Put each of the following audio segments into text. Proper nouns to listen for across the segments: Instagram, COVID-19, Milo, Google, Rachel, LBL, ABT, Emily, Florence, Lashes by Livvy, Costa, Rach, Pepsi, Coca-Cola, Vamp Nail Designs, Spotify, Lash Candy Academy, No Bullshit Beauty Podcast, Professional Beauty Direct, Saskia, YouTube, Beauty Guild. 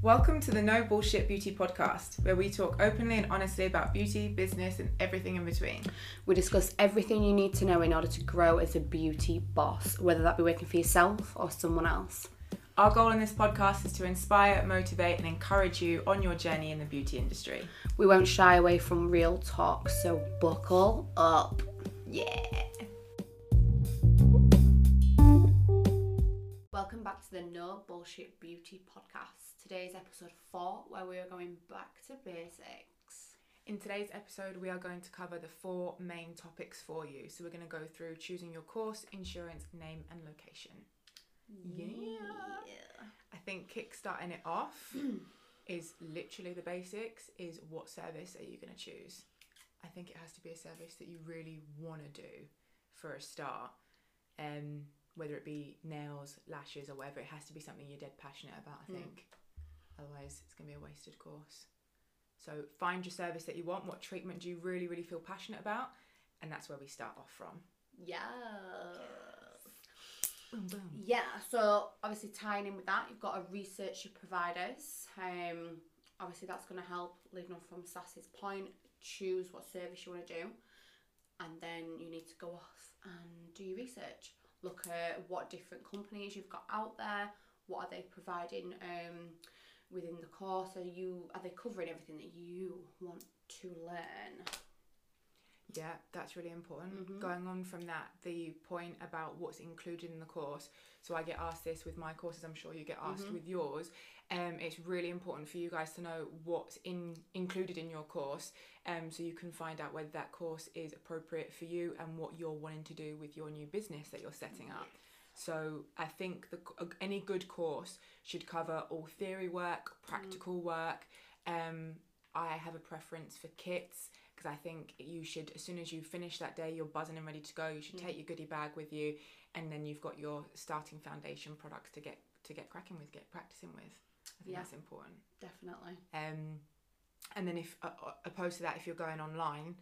Welcome to the No Bullshit Beauty Podcast, where we talk openly and honestly about beauty, business, and everything in between. We discuss everything you need to know in order to grow as a beauty boss, whether that be working for yourself or someone else. Our goal in this podcast is to inspire, motivate, and encourage you on your journey in the beauty industry. We won't shy away from real talk, so buckle up. Yeah! Welcome back to the No Bullshit Beauty Podcast. Today is episode 4, where we are going back to basics. In today's episode, we are going to cover the 4 main topics for you. So we're going to go through choosing your course, insurance, name, and location. Yeah. I think kickstarting it off is literally the basics, is what service are you going to choose? I think it has to be a service that you really want to do for a start. Whether it be nails, lashes, or whatever, it has to be something you're dead passionate about, I think. Otherwise, it's going to be a wasted course. So find your service that you want. What treatment do you really, really feel passionate about? And that's where we start off from. Yeah. Boom, boom. Yeah. So obviously tying in with that, you've got to research your providers. Obviously, that's going to help. Leading on from Sass's point, choose what service you want to do. And then you need to go off and do your research. Look at what different companies you've got out there. What are they providing within the course? Are they covering everything that you want to learn? Yeah, that's really important. Going on from that, the point about what's included in the course. So I get asked this with my courses, I'm sure you get asked with yours. It's really important for you guys to know what's included in your course, so you can find out whether that course is appropriate for you and what you're wanting to do with your new business that you're setting up. So I think any good course should cover all theory work, practical work. I have a preference for kits, because I think you should, as soon as you finish that day, you're buzzing and ready to go. You should take your goodie bag with you, and then you've got your starting foundation products to get cracking with, get practicing with. I think that's important. Definitely. And then if, opposed to that, if you're going online,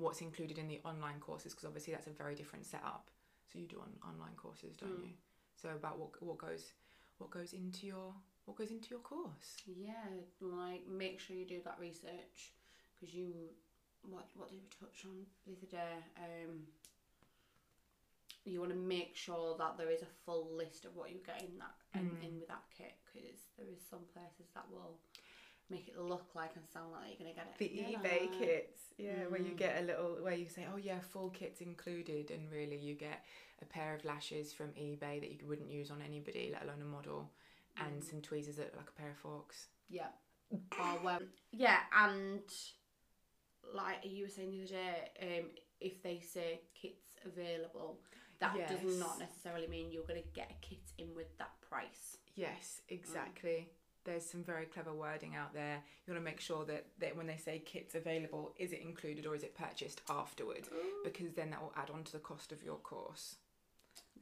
what's included in the online courses, because obviously that's a very different setup. So you do online courses, don't you? So about what goes into your course? Yeah, like make sure you do that research, because what did we touch on the other day? You want to make sure that there is a full list of what you get in that in with that kit, because there is some places that will make it look like and sound like you're gonna get it. The eBay kits, where you get where you say, oh yeah, full kit's included, and really you get a pair of lashes from eBay that you wouldn't use on anybody, let alone a model, and some tweezers that look like a pair of forks. Yeah. And like you were saying the other day, if they say kits available, that does not necessarily mean you're gonna get a kit in with that price. Yes, exactly. There's some very clever wording out there. You want to make sure that when they say kits available, is it included or is it purchased afterwards? Because then that will add on to the cost of your course.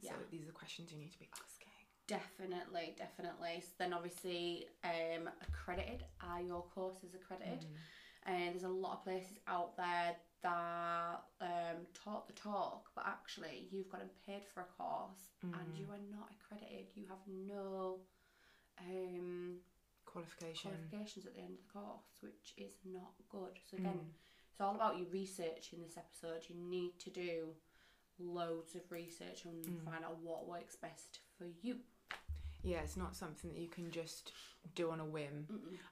Yeah. So these are the questions you need to be asking. Definitely, definitely. So then obviously, accredited. Are your courses accredited? And there's a lot of places out there that talk the talk, but actually you've gone and paid for a course and you are not accredited. You have no... qualifications at the end of the course, which is not good. So again, it's all about your research in this episode. You need to do loads of research and find out what works best for you. Yeah, it's not something that you can just do on a whim.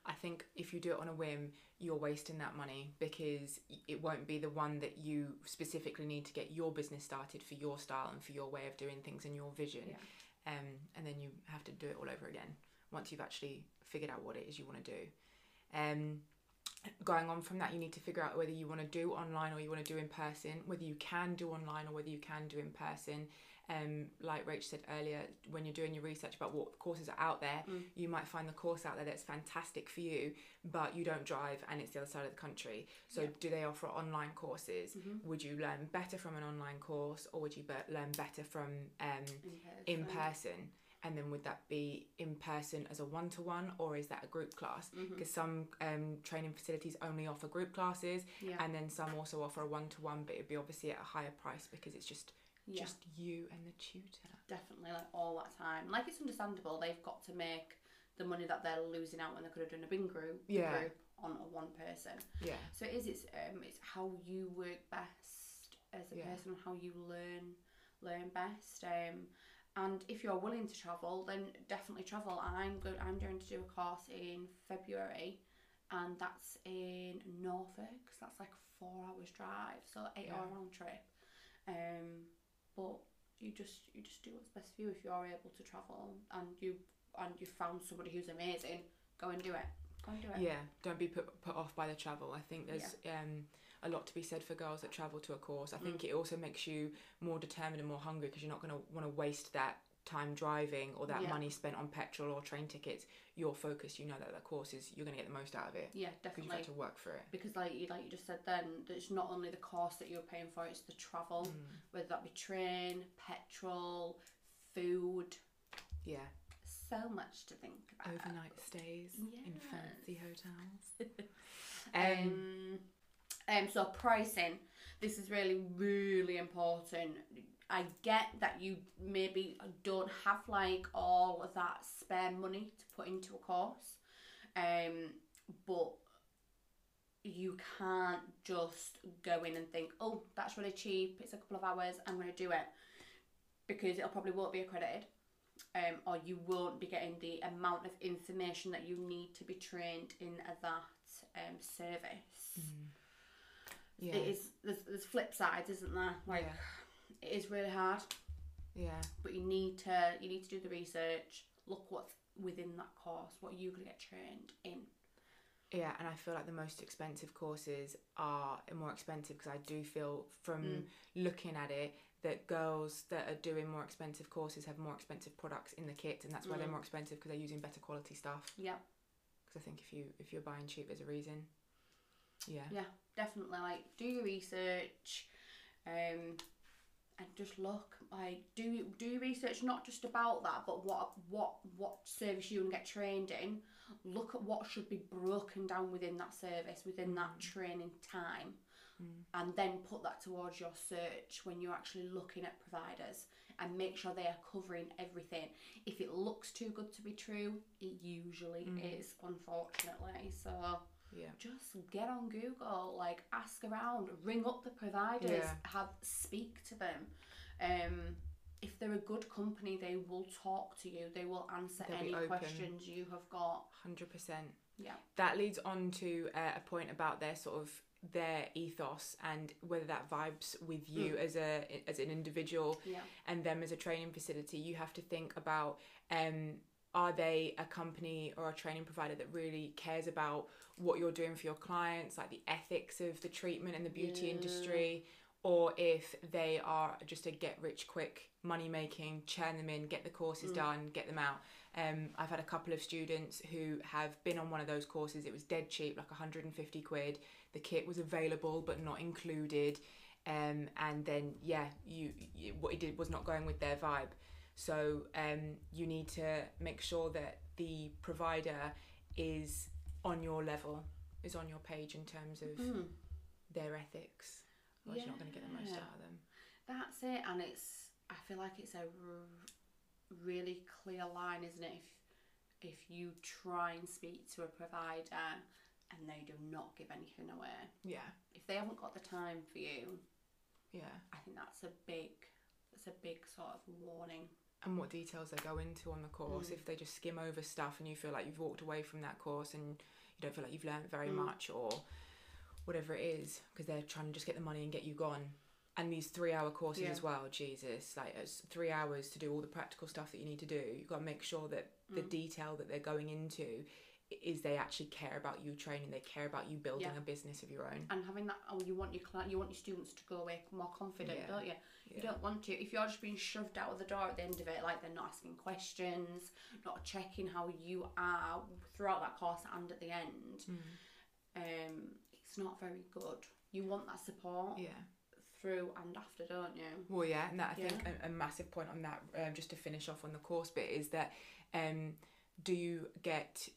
I think if you do it on a whim, you're wasting that money, because it won't be the one that you specifically need to get your business started for your style and for your way of doing things and your vision. And then you have to do it all over again once you've actually figured out what it is you want to do. Going on from that, you need to figure out whether you want to do online or you want to do in person, whether you can do online or whether you can do in person. Like Rach said earlier, when you're doing your research about what courses are out there, you might find the course out there that's fantastic for you, but you don't drive and it's the other side of the country. So do they offer online courses? Would you learn better from an online course, or would you learn better from in person? And then would that be in person as a one-to-one, or is that a group class? Because some training facilities only offer group classes, and then some also offer a one-to-one, but it'd be obviously at a higher price, because it's just you and the tutor. Definitely, like all that time. Like, it's understandable. They've got to make the money that they're losing out when they could have done a big group, yeah, group on a one person. Yeah. So it is, it's how you work best as a yeah. person, how you learn best. And if you're willing to travel, then definitely travel. I'm going to do a course in February, and that's in Norfolk, because that's like a 4 hours drive, so 8 hour round trip. But you just do what's best for you. If you're able to travel and you found somebody who's amazing, go and do it. Go and do it. Yeah, don't be put off by the travel. I think there's a lot to be said for girls that travel to a course. I think it also makes you more determined and more hungry, because you're not going to want to waste that time driving or that money spent on petrol or train tickets. You're focused, you know that course is, you're going to get the most out of it. Yeah, definitely. Because you've had to work for it. Because like you just said then, it's not only the course that you're paying for, it's the travel, whether that be train, petrol, food. Yeah. So much to think about. Overnight stays in fancy hotels. So pricing, this is really, really important. I get that you maybe don't have like all of that spare money to put into a course, but you can't just go in and think, oh, that's really cheap, it's a couple of hours, I'm going to do it, because it'll probably won't be accredited, or you won't be getting the amount of information that you need to be trained in that service. Mm. Yeah. It is. There's flip sides, isn't there? Like, yeah. It is really hard. Yeah. But you need to do the research. Look what's within that course. What you can get trained in. Yeah, and I feel like the most expensive courses are more expensive, because I do feel from looking at it that girls that are doing more expensive courses have more expensive products in the kit, and that's why they're more expensive, because they're using better quality stuff. Yeah. Because I think if you're buying cheap, there's a reason. Yeah. Yeah, definitely. Like, do your research, and just look. Like, do your research, not just about that, but what service you can get trained in. Look at what should be broken down within that service, within that training time, and then put that towards your search when you're actually looking at providers, and make sure they are covering everything. If it looks too good to be true, it usually is, unfortunately. So. Yeah. Just get on Google, like ask around, ring up the providers, speak to them. If they're a good company, they will talk to you. They will answer any questions you have got. 100%. Yeah. That leads on to a point about their ethos and whether that vibes with you as an individual and them as a training facility. You have to think about are they a company or a training provider that really cares about what you're doing for your clients, like the ethics of the treatment and the beauty industry, or if they are just a get-rich-quick, money-making, churn them in, get the courses done, get them out. I've had a couple of students who have been on one of those courses. It was dead cheap, like 150 quid. The kit was available but not included. And then, what it did was not going with their vibe. So you need to make sure that the provider is on your level, is on your page in terms of their ethics. Otherwise you're not going to get the most out of them. That's it, and I feel like it's a really clear line, isn't it? If you try and speak to a provider and they do not give anything away. Yeah. If they haven't got the time for you. Yeah. I think that's a big sort of warning. And what details they go into on the course, if they just skim over stuff and you feel like you've walked away from that course and you don't feel like you've learned very much or whatever it is, because they're trying to just get the money and get you gone. And these 3 hour courses as well, Jesus, like it's 3 hours to do all the practical stuff that you need to do. You've got to make sure that the detail that they're going into is they actually care about you training, they care about you building a business of your own. And having that, you want your students to go away more confident, don't you? Yeah. You don't want to, if you're just being shoved out of the door at the end of it, like they're not asking questions, not checking how you are throughout that course and at the end, it's not very good. You want that support through and after, don't you? Well, yeah, and that I think a massive point on that, just to finish off on the course bit, is that do you get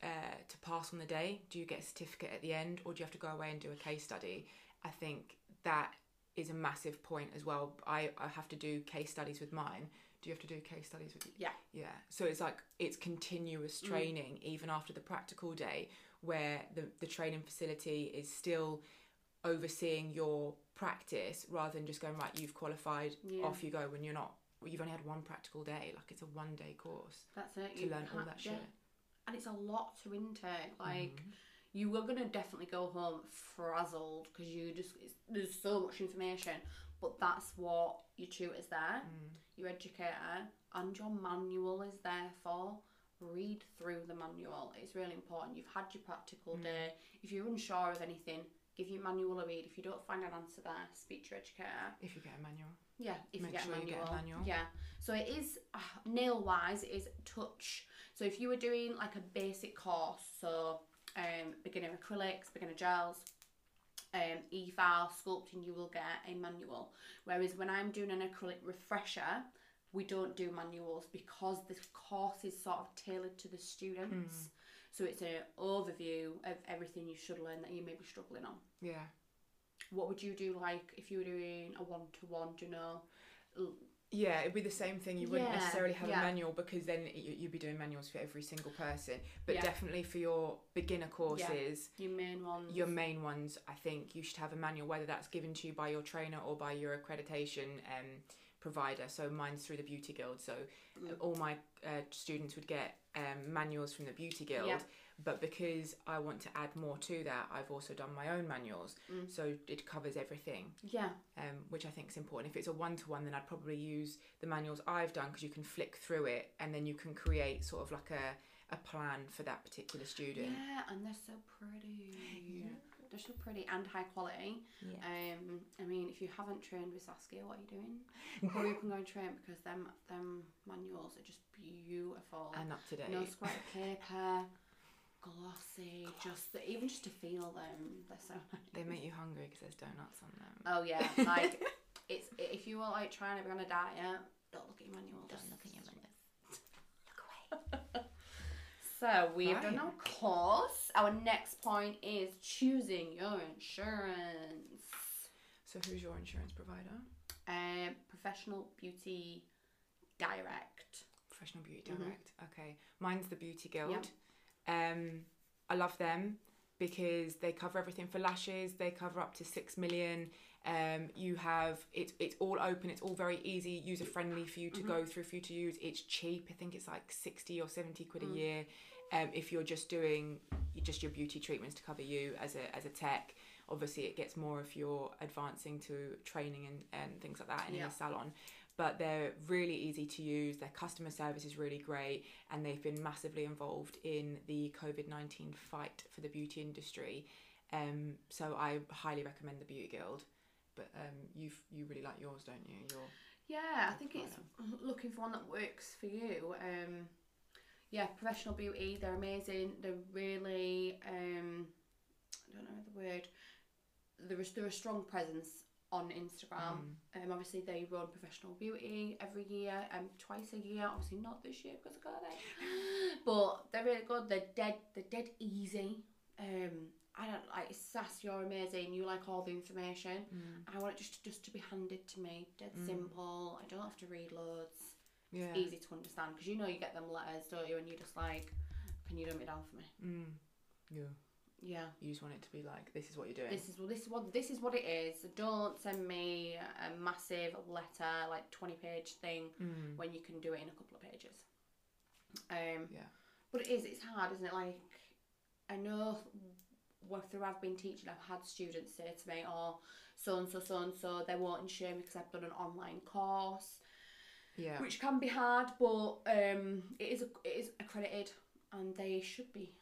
to pass on the day? Do you get a certificate at the end? Or do you have to go away and do a case study? I think that is a massive point as well. I have to do case studies with mine. do you have to do case studies with you? Yeah. Yeah. So it's like, it's continuous training, even after the practical day, where the training facility is still overseeing your practice rather than just going, right, you've qualified, off you go, when you're not, you've only had one practical day. Like, it's a 1 day course. That's it. To you learn all that shit. And it's a lot to intake. Like, you were going to definitely go home frazzled because you just, there's so much information, but that's what your tutor's there, your educator, and your manual is there for. Read through the manual. It's really important. You've had your practical day. If you're unsure of anything, give your manual a read. If you don't find an answer there, speak to your educator. If you get a manual. Yeah, if you get, sure you get a manual. Yeah. So it is, nail-wise, it is touch. So if you were doing, like, a basic course, so beginner acrylics, beginner gels, e-file, sculpting, you will get a manual. Whereas when I'm doing an acrylic refresher, we don't do manuals because the course is sort of tailored to the students. So it's an overview of everything you should learn that you may be struggling on. Yeah. What would you do, like, if you were doing a one-to-one, do you know? Yeah, it'd be the same thing. You wouldn't necessarily have a manual, because then you'd be doing manuals for every single person. But definitely for your beginner courses, your main ones, I think you should have a manual, whether that's given to you by your trainer or by your accreditation provider. So mine's through the Beauty Guild. So all my students would get manuals from the Beauty Guild. Yeah. But because I want to add more to that, I've also done my own manuals. So it covers everything. Yeah. Which I think is important. If it's a one-to-one, then I'd probably use the manuals I've done, because you can flick through it and then you can create sort of like a plan for that particular student. Yeah, and they're so pretty. Yeah. They're so pretty and high quality. Yeah. I mean, if you haven't trained with Saskia, what are you doing? Or you can go and train, because them manuals are just beautiful. And up to date. No scrap paper. Glossy, even just to feel them, they're so nice. They make you hungry because there's donuts on them. Oh yeah, like it's, if you were like trying to be on a diet, don't look at your manuals. Don't look at your manuals. Look away. So we have done our course. Our next point is choosing your insurance. So who's your insurance provider? Professional Beauty Direct. Professional Beauty Direct. Okay, mine's the Beauty Guild. Yep. I love them because they cover everything for lashes. They cover up to 6 million. You have, it's all open. It's all very easy, user friendly for you to go through, for you to use. It's cheap. I think it's like 60 or 70 quid a year. If you're just doing just your beauty treatments to cover you as a tech. Obviously it gets more if you're advancing to training and things like that and in a salon. But they're really easy to use. Their customer service is really great, and they've been massively involved in the COVID-19 fight for the beauty industry. So I highly recommend the Beauty Guild. But you really like yours, don't you? I think it's looking for one that works for you. Professional Beauty, they're amazing. They're really I don't know the word. They're a strong presence on Instagram. Obviously they run Professional Beauty every year, twice a year, obviously not this year because of COVID, but they're really good. They're dead easy. I don't like Sass, you're amazing, you like all the information. I want it just to be handed to me, dead simple. I don't have to read loads. It's easy to understand, because you know you get them letters, don't you, and you're just like, can you dumb it down for me? Yeah, you just want it to be like, this is what you're doing. This is what it is. So don't send me a massive letter, like 20-page thing, when you can do it in a couple of pages. But it's hard, isn't it? Like, I know through I've been teaching, I've had students say to me, "Oh, so and so, they won't insure me because I've done an online course." Yeah, which can be hard, but it is accredited, and they should be.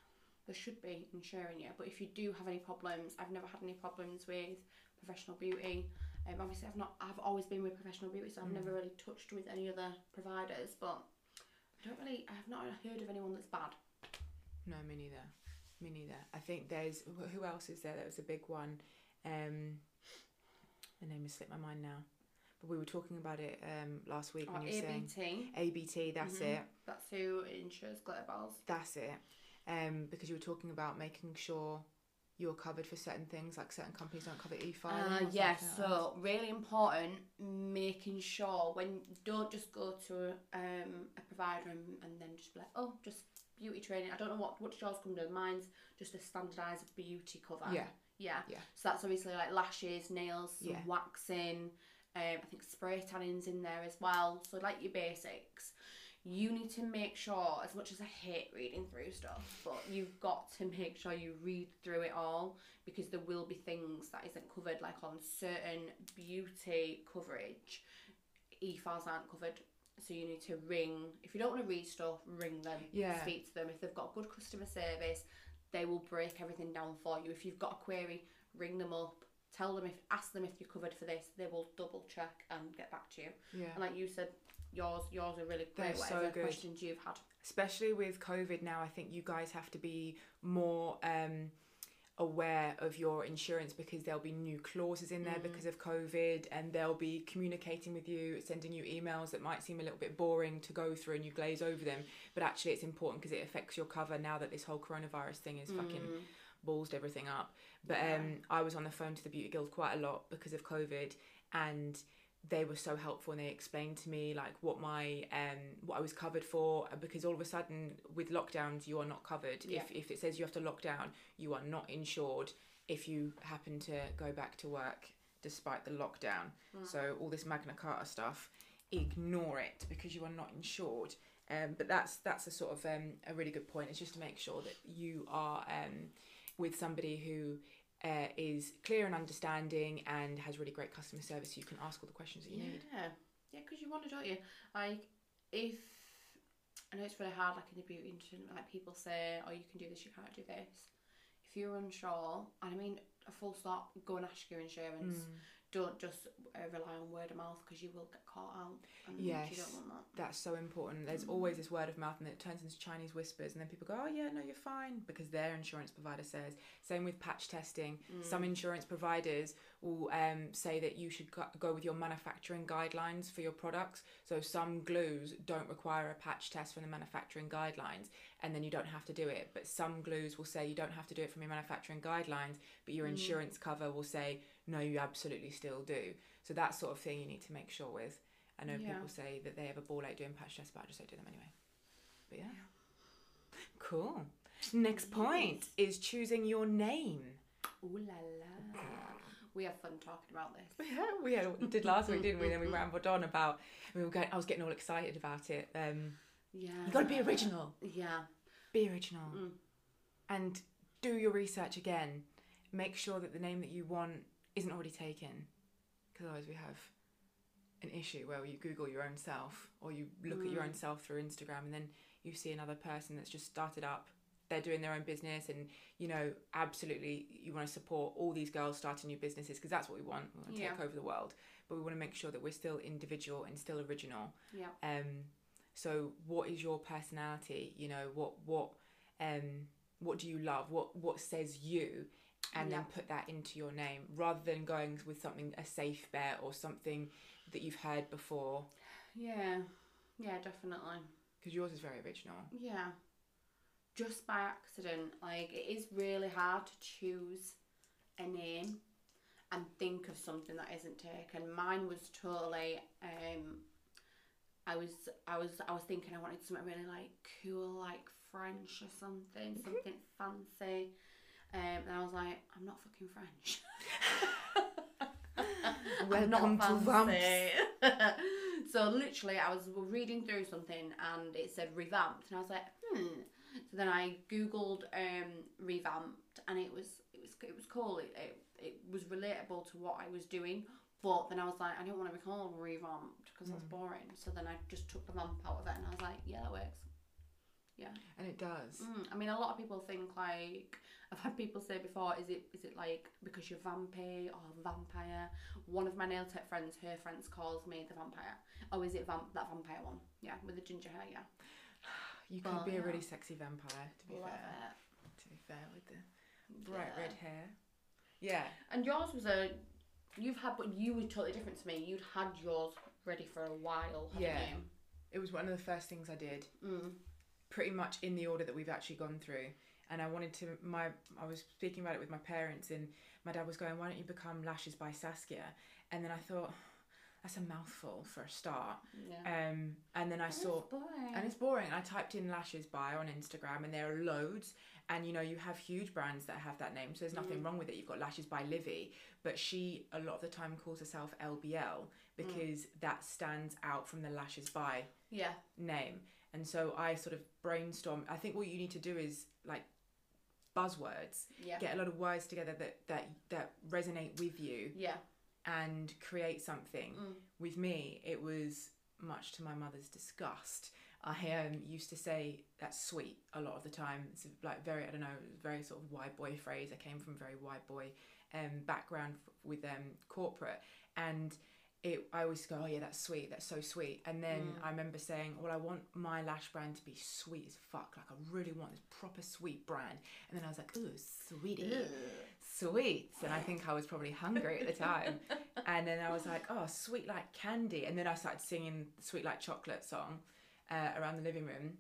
There should be insuring you. But if you do have any problems, I've never had any problems with Professional Beauty. Obviously I've always been with Professional Beauty, so I've never really touched with any other providers, but I have not heard of anyone that's bad. No, me neither. I think there's, who else is there? That was a big one. The name has slipped my mind now. We were talking about it last week. When you were ABT. Saying ABT, that's it. That's who insures glitter balls. That's it. Because you were talking about making sure you're covered for certain things, like certain companies don't cover e-filing. Yes, so really important, making sure when don't just go to a provider and then just be like, oh, just beauty training. I don't know what yours come to. Mine's just a standardised beauty cover. Yeah. Yeah. Yeah. So that's obviously like lashes, nails, some waxing. I think spray tanning's in there as well. So like your basics. You need to make sure, as much as I hate reading through stuff, but you've got to make sure you read through it all, because there will be things that isn't covered, like on certain beauty coverage, e-files aren't covered, so you need to ring, if you don't want to read stuff, ring them, speak to them. If they've got good customer service, they will break everything down for you. If you've got a query, ring them up. Tell them, ask them if you're covered for this, they will double check and get back to you. Yeah. And like you said, yours are really great. They're so good. Questions you've had. Especially with COVID now, I think you guys have to be more aware of your insurance, because there'll be new clauses in there because of COVID, and they'll be communicating with you, sending you emails that might seem a little bit boring to go through and you glaze over them. But actually it's important because it affects your cover now that this whole coronavirus thing is fucking... ballsed everything up. But I was on the phone to the Beauty Guild quite a lot because of COVID, and they were so helpful, and they explained to me like what my what I was covered for, because all of a sudden with lockdowns you are not covered. If it says you have to lock down, you are not insured if you happen to go back to work despite the lockdown. So all this Magna Carta stuff, ignore it because you are not insured. But that's a sort of a really good point. It's just to make sure that you are with somebody who is clear and understanding and has really great customer service. You can ask all the questions that you need. Yeah, because you want to, don't you? Like, if I know it's really hard, like in the beauty industry, like people say, "Oh, you can do this, you can't do this." If you're unsure, and I mean a full stop, go and ask your insurance. Don't just rely on word of mouth, because you will get caught out. And you don't want that. That's so important. There's always this word of mouth, and it turns into Chinese whispers, and then people go, oh yeah, no, you're fine, because their insurance provider says. Same with patch testing. Some insurance providers will say that you should go with your manufacturing guidelines for your products. So some glues don't require a patch test from the manufacturing guidelines, and then you don't have to do it. But some glues will say you don't have to do it from your manufacturing guidelines, but your insurance cover will say, no, you absolutely still do. So that sort of thing you need to make sure with. I know people say that they have a ball ache doing patch tests, but I just don't do them anyway. But yeah. Cool. Next point is choosing your name. Ooh la la. We had fun talking about this. Yeah, we did last week, didn't we? Then we rambled on about, I was getting all excited about it. Yeah. You got to be original. Yeah. Be original. And do your research again. Make sure that the name that you want isn't already taken, because otherwise we have an issue where you Google your own self, or you look at your own self through Instagram, and then you see another person that's just started up, they're doing their own business, and you know, absolutely you want to support all these girls starting new businesses, because that's what we want. We want to take over the world, but we want to make sure that we're still individual and still original. So what is your personality? You know, what do you love? What says you? And then put that into your name, rather than going with something, a safe bet or something that you've heard before. Yeah, yeah, definitely. Because yours is very original. Yeah. Just by accident, like, it is really hard to choose a name and think of something that isn't taken. Mine was totally, I was thinking I wanted something really, like, cool, like French or something, something fancy. And I was like, I'm not fucking French. Welcome to Vamp. So literally, I was reading through something and it said revamped, and I was like, So then I googled revamped, and it was cool. It was relatable to what I was doing. But then I was like, I don't want to be called revamped because that's boring. So then I just took the vamp out of it, and I was like, yeah, that works. Yeah, and it does. I mean, a lot of people think, like, I've had people say before, is it like because you're vampy or vampire? One of my nail tech friends, her friends calls me the vampire. Oh, is it that vampire one? Yeah, with the ginger hair. Yeah, you could be a really sexy vampire. To be fair, with the bright red hair. Yeah, and yours was but you were totally different to me. You'd had yours ready for a while, hadn't you? It was one of the first things I did. Pretty much in the order that we've actually gone through. and I wanted to, I was speaking about it with my parents, and my dad was going, why don't you become Lashes by Saskia? And then I thought, that's a mouthful for a start. Yeah. And then I saw... It's boring. And it's boring. And I typed in Lashes by on Instagram, and there are loads. And, you know, you have huge brands that have that name, so there's nothing wrong with it. You've got Lashes by Livvy, but she, a lot of the time, calls herself LBL because that stands out from the Lashes by name. And so I sort of brainstormed. I think what you need to do is, like, buzzwords. Yeah. Get a lot of words together that resonate with you. Yeah. And create something. With me, it was, much to my mother's disgust, I used to say that's sweet a lot of the time. It's like very, I don't know, very sort of white boy phrase. I came from a very white boy background with corporate, and I always go, oh yeah, that's sweet, that's so sweet. And then I remember saying, well, I want my lash brand to be sweet as fuck. Like, I really want this proper sweet brand. And then I was like, ooh, sweetie. Ugh. Sweets. And I think I was probably hungry at the time. And then I was like, oh, sweet like candy. And then I started singing the Sweet Like Chocolate song around the living room.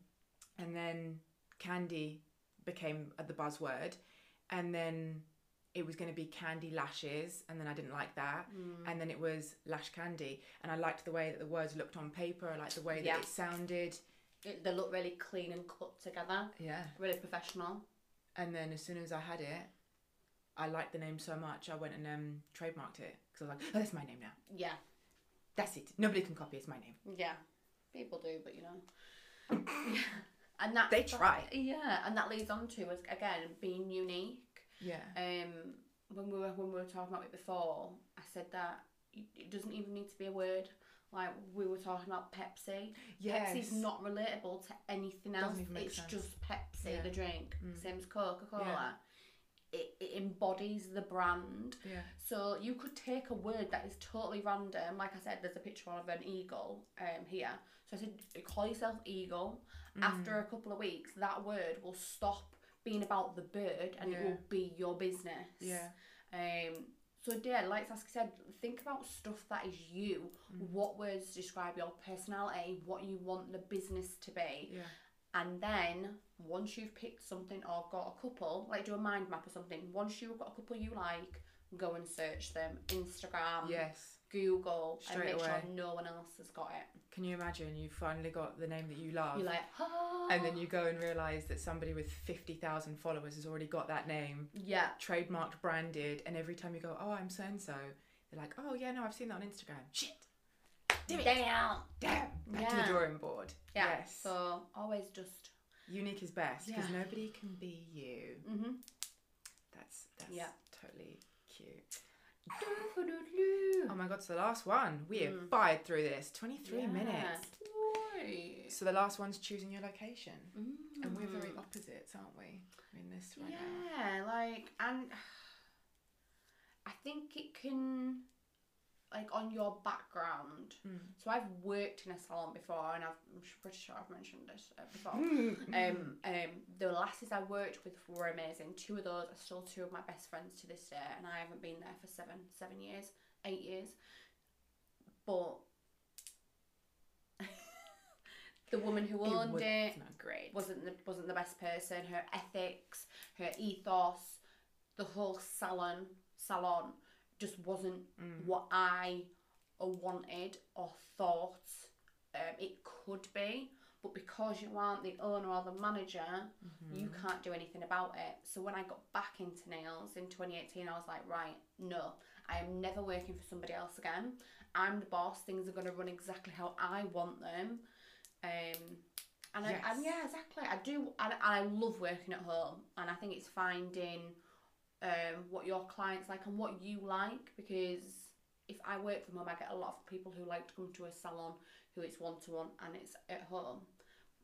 And then candy became the buzzword. And then it was going to be candy lashes, and then I didn't like that. And then it was Lash Candy, and I liked the way that the words looked on paper. I liked the way that it sounded. They looked really clean and cut together. Yeah. Really professional. And then as soon as I had it, I liked the name so much, I went and trademarked it. Because I was like, oh, that's my name now. Yeah. That's it. Nobody can copy. It's my name. Yeah. People do, but you know. And that, they try. Yeah. And that leads on to, again, being unique. Yeah. When we were talking about it before, I said that it doesn't even need to be a word. Like, we were talking about Pepsi. Yes. Pepsi's not relatable to anything else. Doesn't even make sense. Just Pepsi, the drink. Same as Coca-Cola. Yeah. It embodies the brand. Yeah. So you could take a word that is totally random. Like I said, there's a picture of an eagle here. So I said, call yourself eagle. After a couple of weeks, that word will stop being about the bird, and it will be your business. Yeah. So yeah, like Saskia said, think about stuff that is you. What words describe your personality, what you want the business to be. Yeah. And then once you've picked something or got a couple, like do a mind map or something. Once you've got a couple you like, go and search them. Instagram. Yes. Google. Straight and make away. Sure no one else has got it. Can you imagine? You've finally got the name that you love. You're like, oh. And then you go and realise that somebody with 50,000 followers has already got that name. Yeah. Trademarked, branded, and every time you go, oh, I'm so-and-so, they're like, oh, yeah, no, I've seen that on Instagram. Shit. Damn. Back to the drawing board. Yeah. Yes. So always just... Unique is best, because nobody can be you. Mm-hmm. That's totally cute. Oh my god, so the last one. We have fired through this. 23 minutes. Right. So the last one's choosing your location. And we're very opposites, aren't we? We're in this right now. Yeah, like, and I think it can, like, on your background. So I've worked in a salon before, and I'm pretty sure I've mentioned this before. The lasses I worked with were amazing. Two of those are still two of my best friends to this day, and I haven't been there for eight years. But the woman who owned it wasn't the best person. Her ethics, her ethos, the whole salon. Just wasn't what I wanted or thought it could be. But because you aren't the owner or the manager, you can't do anything about it. So when I got back into nails in 2018, I was like, right, no, I am never working for somebody else again. I'm the boss. Things are going to run exactly how I want them. Exactly. I do. And I love working at home. And I think it's finding... what your clients like and what you like, because if I work from home, I get a lot of people who like to come to a salon who it's one-to-one and it's at home.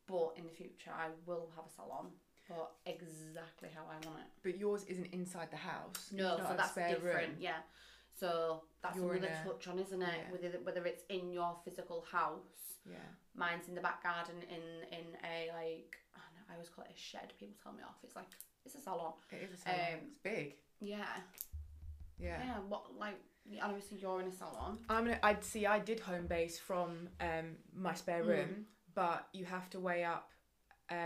But in the future, I will have a salon, but exactly how I want it. But yours isn't inside the house. No, so that's different. Room. Yeah, so that's another touch on, isn't it? Yeah. Whether it's in your physical house. Yeah. Mine's in the back garden in a, like, I don't know, I always call it a shed. People tell me off. It's like, it's a salon. It is a salon. It's big. Yeah. Yeah. Yeah. What, like, obviously you're in a salon. I did home base from my spare room, but you have to weigh up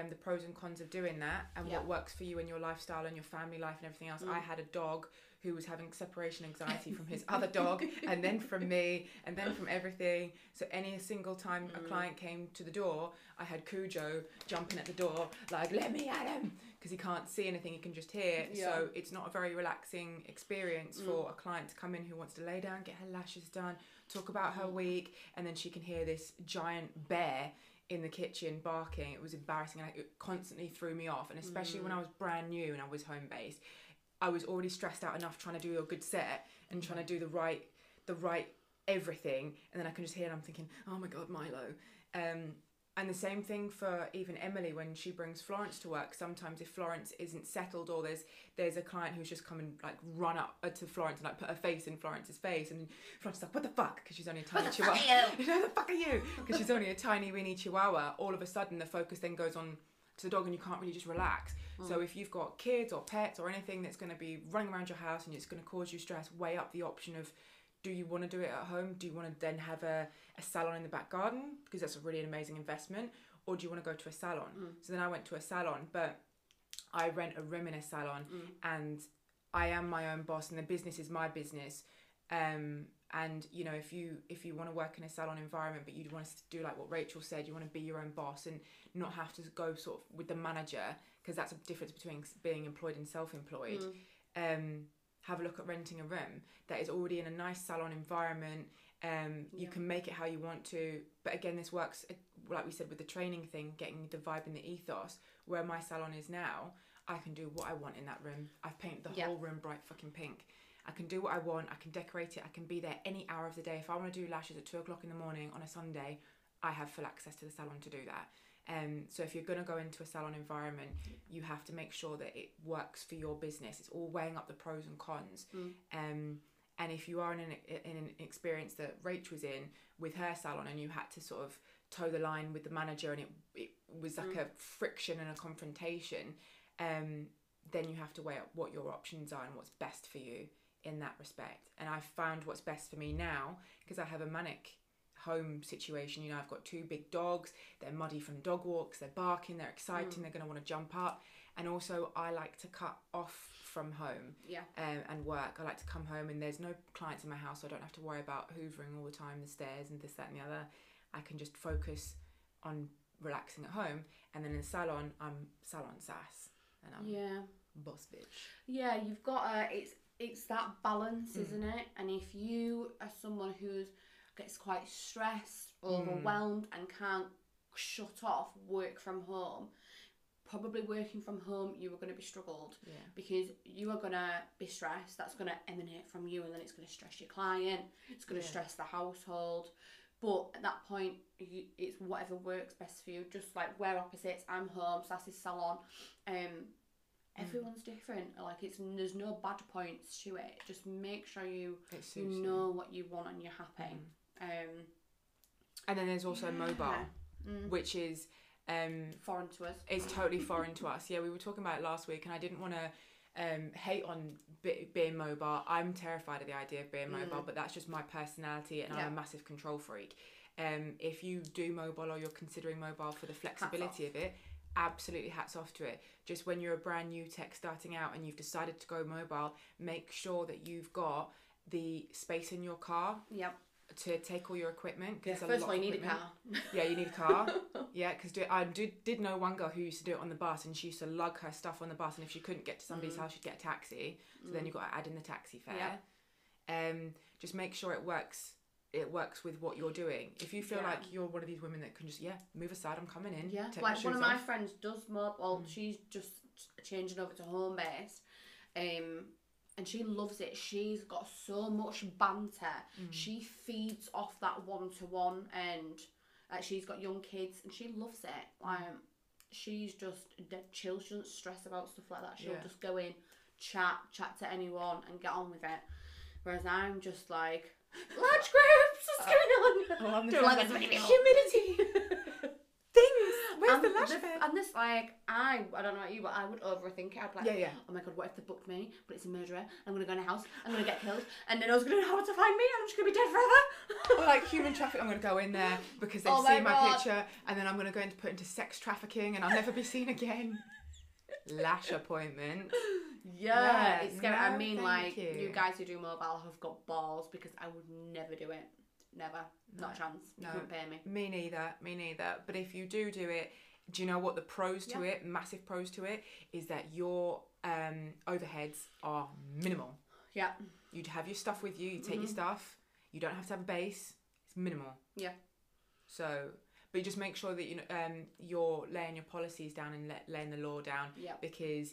the pros and cons of doing that and what works for you and your lifestyle and your family life and everything else. I had a dog who was having separation anxiety from his other dog and then from me and then from everything. So any single time a client came to the door, I had Cujo jumping at the door like, let me at him, because he can't see anything, he can just hear. So it's not a very relaxing experience for a client to come in who wants to lay down, get her lashes done, talk about her week, and then she can hear this giant bear in the kitchen barking. It was embarrassing, and it constantly threw me off, and especially when I was brand new and I was home based, I was already stressed out enough trying to do a good set and trying to do the right everything, and then I can just hear, and I'm thinking, oh my god, Milo. And the same thing for even Emily when she brings Florence to work. Sometimes if Florence isn't settled, or there's a client who's just come and like run up to Florence and like put her face in Florence's face, and Florence's like, what the fuck? Because she's only a tiny chihuahua. What the fuck are you? Because she's only a tiny weeny chihuahua. All of a sudden the focus then goes on to the dog and you can't really just relax. So if you've got kids or pets or anything that's going to be running around your house and it's going to cause you stress, weigh up the option of, do you want to do it at home? Do you want to then have a salon in the back garden? Because that's a really amazing investment. Or do you want to go to a salon? So then I went to a salon, but I rent a room in a salon and I am my own boss and the business is my business. And you know, if you want to work in a salon environment, but you want to do like what Rachel said, you want to be your own boss and not have to go sort of with the manager, because that's a difference between being employed and self-employed. Have a look at renting a room that is already in a nice salon environment. You can make it how you want to. But again, this works, like we said, with the training thing, getting the vibe and the ethos. Where my salon is now, I can do what I want in that room. I've painted the whole room bright fucking pink. I can do what I want. I can decorate it. I can be there any hour of the day. If I want to do lashes at 2:00 in the morning on a Sunday, I have full access to the salon to do that. So if you're going to go into a salon environment, you have to make sure that it works for your business. It's all weighing up the pros and cons. And if you are in an experience that Rach was in with her salon, and you had to sort of toe the line with the manager, and it was like a friction and a confrontation, then you have to weigh up what your options are and what's best for you in that respect. And I've found what's best for me now, because I have a manic home situation. You know, I've got two big dogs, they're muddy from dog walks, they're barking, they're exciting, they're going to want to jump up. And also I like to cut off from home and work. I like to come home and there's no clients in my house, so I don't have to worry about hoovering all the time, the stairs and this, that and the other. I can just focus on relaxing at home. And then in the salon, I'm salon sass and I'm boss bitch. Yeah, you've got it's that balance, isn't it? And if you are someone who's gets quite stressed, overwhelmed and can't shut off work from home, probably working from home you are going to be struggled, because you are going to be stressed. That's going to emanate from you, and then it's going to stress your client, it's going to stress the household. But at that point, it's whatever works best for you. Just like we're opposites. I'm home, Sassy's salon. Everyone's different. Like, there's no bad points to it. Just make sure you know what you want and you're happy. And then there's also mobile, which is foreign to us. It's totally foreign to us. Yeah, we were talking about it last week, and I didn't want to hate on being mobile. I'm terrified of the idea of being mobile, but that's just my personality, and I'm a massive control freak. If you do mobile, or you're considering mobile for the flexibility of it, absolutely hats off to it. Just when you're a brand new tech starting out and you've decided to go mobile, make sure that you've got the space in your car. Yep. To take all your equipment. First of all, you need a car. Yeah, you need a car. Yeah, because I did know one girl who used to do it on the bus, and she used to lug her stuff on the bus, and if she couldn't get to somebody's house, she'd get a taxi. So then you've got to add in the taxi fare. Yeah. Just make sure it works. It works with what you're doing. If you feel like you're one of these women that can just, move aside, I'm coming in. Yeah, like one of my friends does mobile. She's just changing over to home based. And she loves it. She's got so much banter. She feeds off that one-to-one, and she's got young kids and she loves it. She's just dead chill. She doesn't stress about stuff like that. She'll just go in, chat to anyone and get on with it. Whereas I'm just like, large groups, what's going on? Humidity. Things, where and the lash bed. And this, like, I don't know about you, but I would overthink it. I'd be like, oh my god, what if they booked me, but it's a murderer, and I'm going to go in a house, I'm going to get killed, and then no one's going to know how to find me, and I'm just going to be dead forever. Or like human trafficking, I'm going to go in there because they've seen my picture, and then I'm going to go into put into sex trafficking, and I'll never be seen again. Lash appointment. Yeah, it's scary. No, I mean, like, you guys who do mobile have got balls, because I would never do it. Never. No. Not a chance. No. You wouldn't pay me. Me neither. Me neither. But if you do it, do you know what the pros to it, massive pros to it, is that your overheads are minimal. Yeah. You'd have your stuff with you. You take your stuff. You don't have to have a base. It's minimal. Yeah. So... But just make sure that you know, you're laying your policies down and laying the law down, because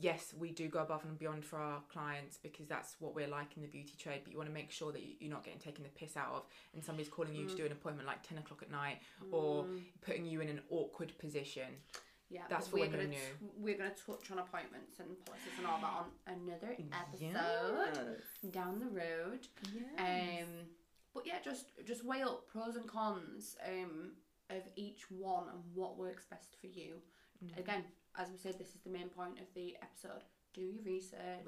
yes, we do go above and beyond for our clients because that's what we're like in the beauty trade, but you want to make sure that you're not getting taken the piss out of and somebody's calling you to do an appointment like 10 o'clock at night or putting you in an awkward position. Yeah, that's what we're new. We're going to touch on appointments and policies and all that on another episode down the road. Yes. But yeah, just weigh up pros and cons of each one and what works best for you. Again, as we said, this is the main point of the episode. Do your research.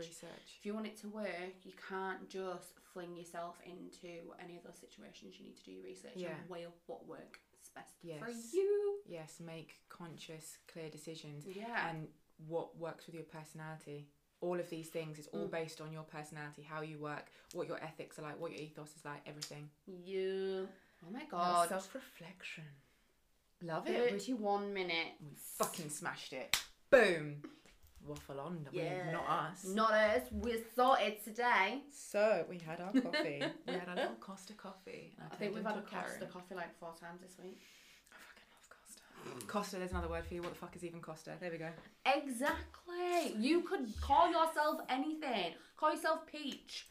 If you want it to work, you can't just fling yourself into any of those situations. You need to do your research and weigh up what works best for you. Yes, make conscious, clear decisions. Yeah. And what works with your personality. All of these things, it's all based on your personality, how you work, what your ethics are like, what your ethos is like, everything. Yeah. Oh my god. Self-reflection. Love it. 31 minutes. We fucking smashed it. Boom. Waffle on, not us. Not us. We're sorted today. So, we had our coffee. We had our little Costa coffee. I think we've had a Costa coffee like 4 times this week. Costa, there's another word for you. What the fuck is even Costa? There we go. Exactly. You could call yourself anything. Call yourself peach.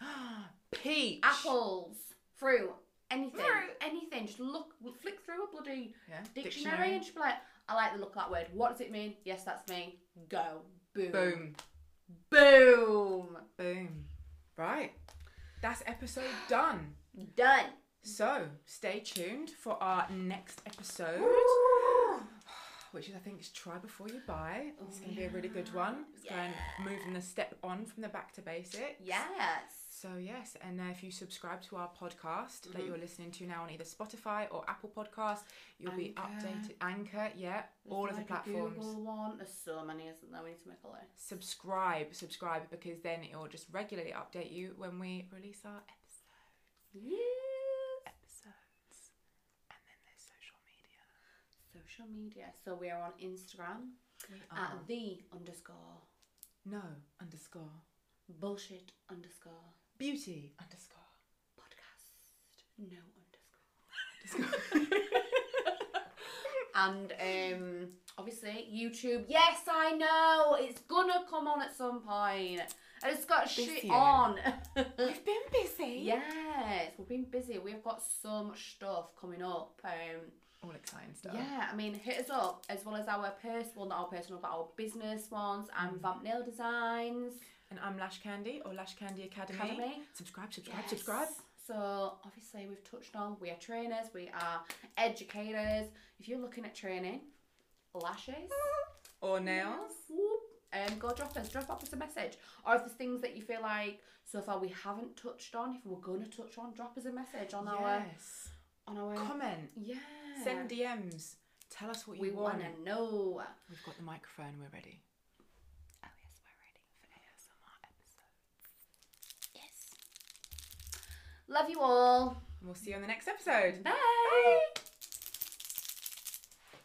Peach. Apples. Fruit. Anything. Anything. Just look, flick through a bloody dictionary and just be like, I like the look of that word. What does it mean? Yes, that's me. Go. Boom. Boom. Boom. Boom. Right. That's episode done. Done. So, stay tuned for our next episode. Woo! Which is, I think, is try before you buy. It's going to be a really good one. It's going moving a step on from the back to basics. Yes. So, yes. And if you subscribe to our podcast that you're listening to now on either Spotify or Apple Podcasts, you'll be updated. Anchor, all of the platforms. Google one. There's so many, isn't there? We need to make a list. Subscribe, because then it will just regularly update you when we release our episodes. Yeah. Media. So we are on Instagram at _no_bullshit_beauty_podcast_no_. And obviously YouTube. Yes, I know it's gonna come on at some point. I just got shit on. We've been busy. Yes, we've been busy. We've got so much stuff coming up. All exciting stuff. Yeah, I mean, hit us up, as well as our our business ones. I'm Vamp Nail Designs. And I'm Lash Candy, or Lash Candy Academy. Subscribe. So, obviously, we've touched on, we are trainers, we are educators. If you're looking at training, lashes. Or nails. Go drop us a message. Or if there's things that you feel like, so far we haven't touched on, if we're going to touch on, drop us a message on our comment. Yeah. Send DMs. Tell us what you want. We want to know. We've got the microphone. We're ready. Oh, yes, we're ready for ASMR episodes. Yes. Love you all. And we'll see you on the next episode. Bye. Bye.